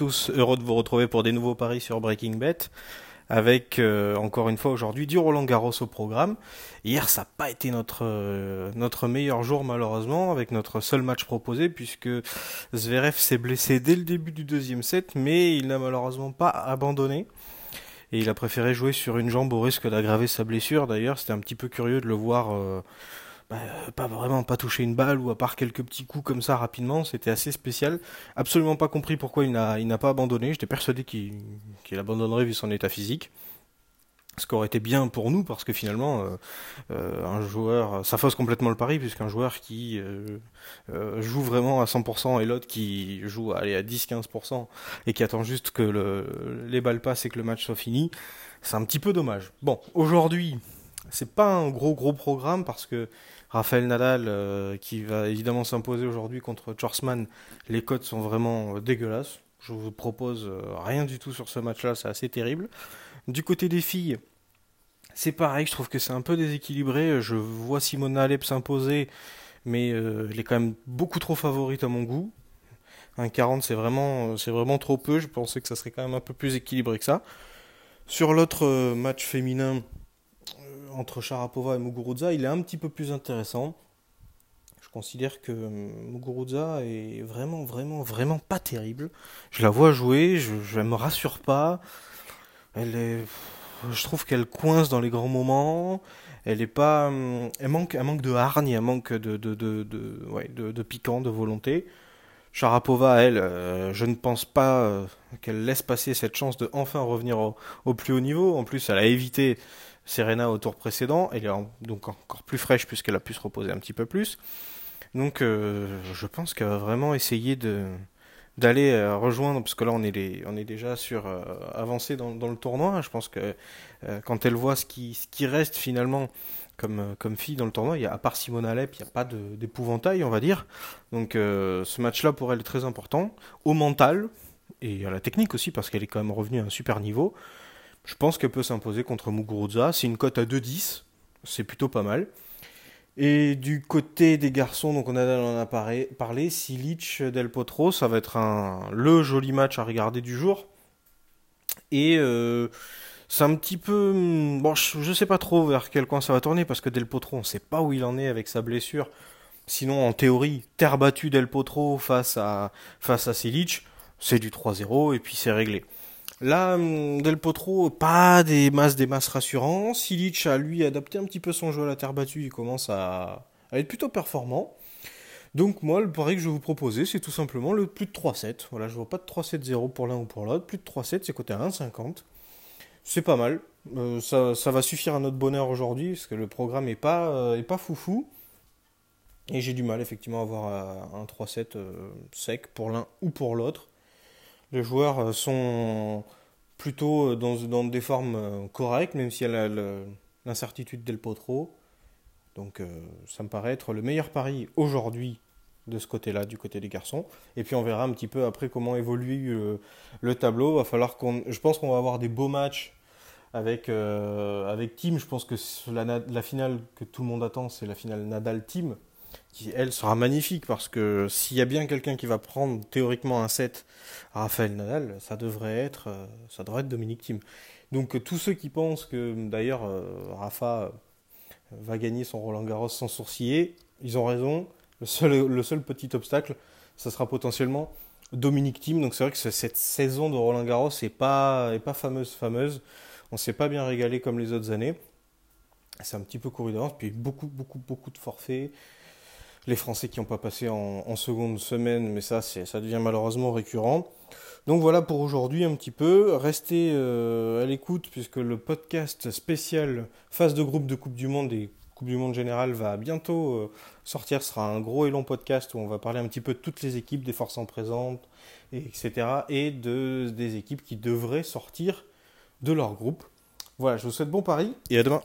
tous, heureux de vous retrouver pour des nouveaux paris sur Breaking Bet, avec encore une fois aujourd'hui du Roland-Garros au programme. Hier ça n'a pas été notre meilleur jour malheureusement, avec notre seul match proposé, puisque Zverev s'est blessé dès le début du deuxième set, mais il n'a malheureusement pas abandonné. Et il a préféré jouer sur une jambe au risque d'aggraver sa blessure. D'ailleurs, c'était un petit peu curieux de le voir pas toucher une balle, ou à part quelques petits coups comme ça rapidement. C'était assez spécial. Absolument pas compris pourquoi il n'a pas abandonné. J'étais persuadé qu'il abandonnerait vu son état physique. Ce qui aurait été bien pour nous, parce que finalement, un joueur, ça fausse complètement le pari, puisqu'un joueur qui joue vraiment à 100% et l'autre qui joue à 10-15% et qui attend juste que les balles passent et que le match soit fini, c'est un petit peu dommage. Bon, aujourd'hui, c'est pas un gros programme, parce que Rafael Nadal, qui va évidemment s'imposer aujourd'hui contre Charles, les cotes sont vraiment dégueulasses. Je vous propose rien du tout sur ce match-là, c'est assez terrible. Du côté des filles, c'est pareil, je trouve que c'est un peu déséquilibré. Je vois Simona Halep s'imposer, mais elle est quand même beaucoup trop favorite à mon goût. 1,40, c'est vraiment trop peu. Je pensais que ça serait quand même un peu plus équilibré que ça. Sur l'autre match féminin, entre Sharapova et Muguruza, il est un petit peu plus intéressant. Je considère que Muguruza est vraiment pas terrible. Je la vois jouer, je me rassure pas. Je trouve qu'elle coince dans les grands moments. Elle est pas, elle manque de hargne, elle manque de piquant, de volonté. Sharapova, elle, je ne pense pas qu'elle laisse passer cette chance de enfin revenir au plus haut niveau. En plus, elle a évité Serena au tour précédent. Elle est donc encore plus fraîche puisqu'elle a pu se reposer un petit peu plus. Donc, je pense qu'elle va vraiment essayer d'aller rejoindre, parce que là on est déjà sur avancé dans le tournoi. Je pense que quand elle voit ce qui reste finalement comme fille dans le tournoi, à part Simona Halep, il n'y a pas d'épouvantail, on va dire. Donc ce match-là pour elle est très important, au mental et à la technique aussi, parce qu'elle est quand même revenue à un super niveau. Je pense qu'elle peut s'imposer contre Muguruza. C'est une cote à 2,10, c'est plutôt pas mal. Et du côté des garçons, donc on en a parlé, Čilić, Del Potro, ça va être le joli match à regarder du jour. Et c'est un petit peu... Bon, je sais pas trop vers quel coin ça va tourner, parce que Del Potro, on sait pas où il en est avec sa blessure. Sinon, en théorie, terre battue Del Potro face à Čilić, c'est du 3-0 et puis c'est réglé. Là, Del Potro, pas des masses rassurants. Čilić a, lui, adapté un petit peu son jeu à la terre battue. Il commence à être plutôt performant. Donc, moi, le pari que je vais vous proposer, c'est tout simplement le plus de 3-7. Voilà, je ne vois pas de 3-7-0 pour l'un ou pour l'autre. Plus de 3-7, c'est coté à 1,50. C'est pas mal. Ça va suffire à notre bonheur aujourd'hui, parce que le programme n'est pas foufou. Et j'ai du mal, effectivement, à avoir un 3-7 sec pour l'un ou pour l'autre. Les joueurs sont plutôt dans des formes correctes, même si elle a l'incertitude Del Potro. Donc ça me paraît être le meilleur pari aujourd'hui de ce côté-là, du côté des garçons. Et puis on verra un petit peu après comment évolue le tableau. Va falloir je pense qu'on va avoir des beaux matchs avec Thiem. Je pense que la finale que tout le monde attend, c'est la finale Nadal-Thiem, qui, elle, sera magnifique, parce que s'il y a bien quelqu'un qui va prendre théoriquement un set à Rafael Nadal, ça devrait être Dominic Thiem. Donc tous ceux qui pensent que, d'ailleurs, Rafa va gagner son Roland-Garros sans sourciller, ils ont raison. Le seul petit obstacle, ça sera potentiellement Dominic Thiem. Donc c'est vrai que cette saison de Roland-Garros n'est pas fameuse. On ne s'est pas bien régalé comme les autres années. C'est un petit peu couru d'avance, puis beaucoup de forfaits. Les Français qui n'ont pas passé en seconde semaine, mais ça devient malheureusement récurrent. Donc voilà pour aujourd'hui un petit peu. Restez à l'écoute, puisque le podcast spécial phase de groupe de Coupe du Monde et Coupe du Monde générale va bientôt sortir. Ce sera un gros et long podcast où on va parler un petit peu de toutes les équipes, des forces en présente, etc. et des équipes qui devraient sortir de leur groupe. Voilà, je vous souhaite bon pari et à demain.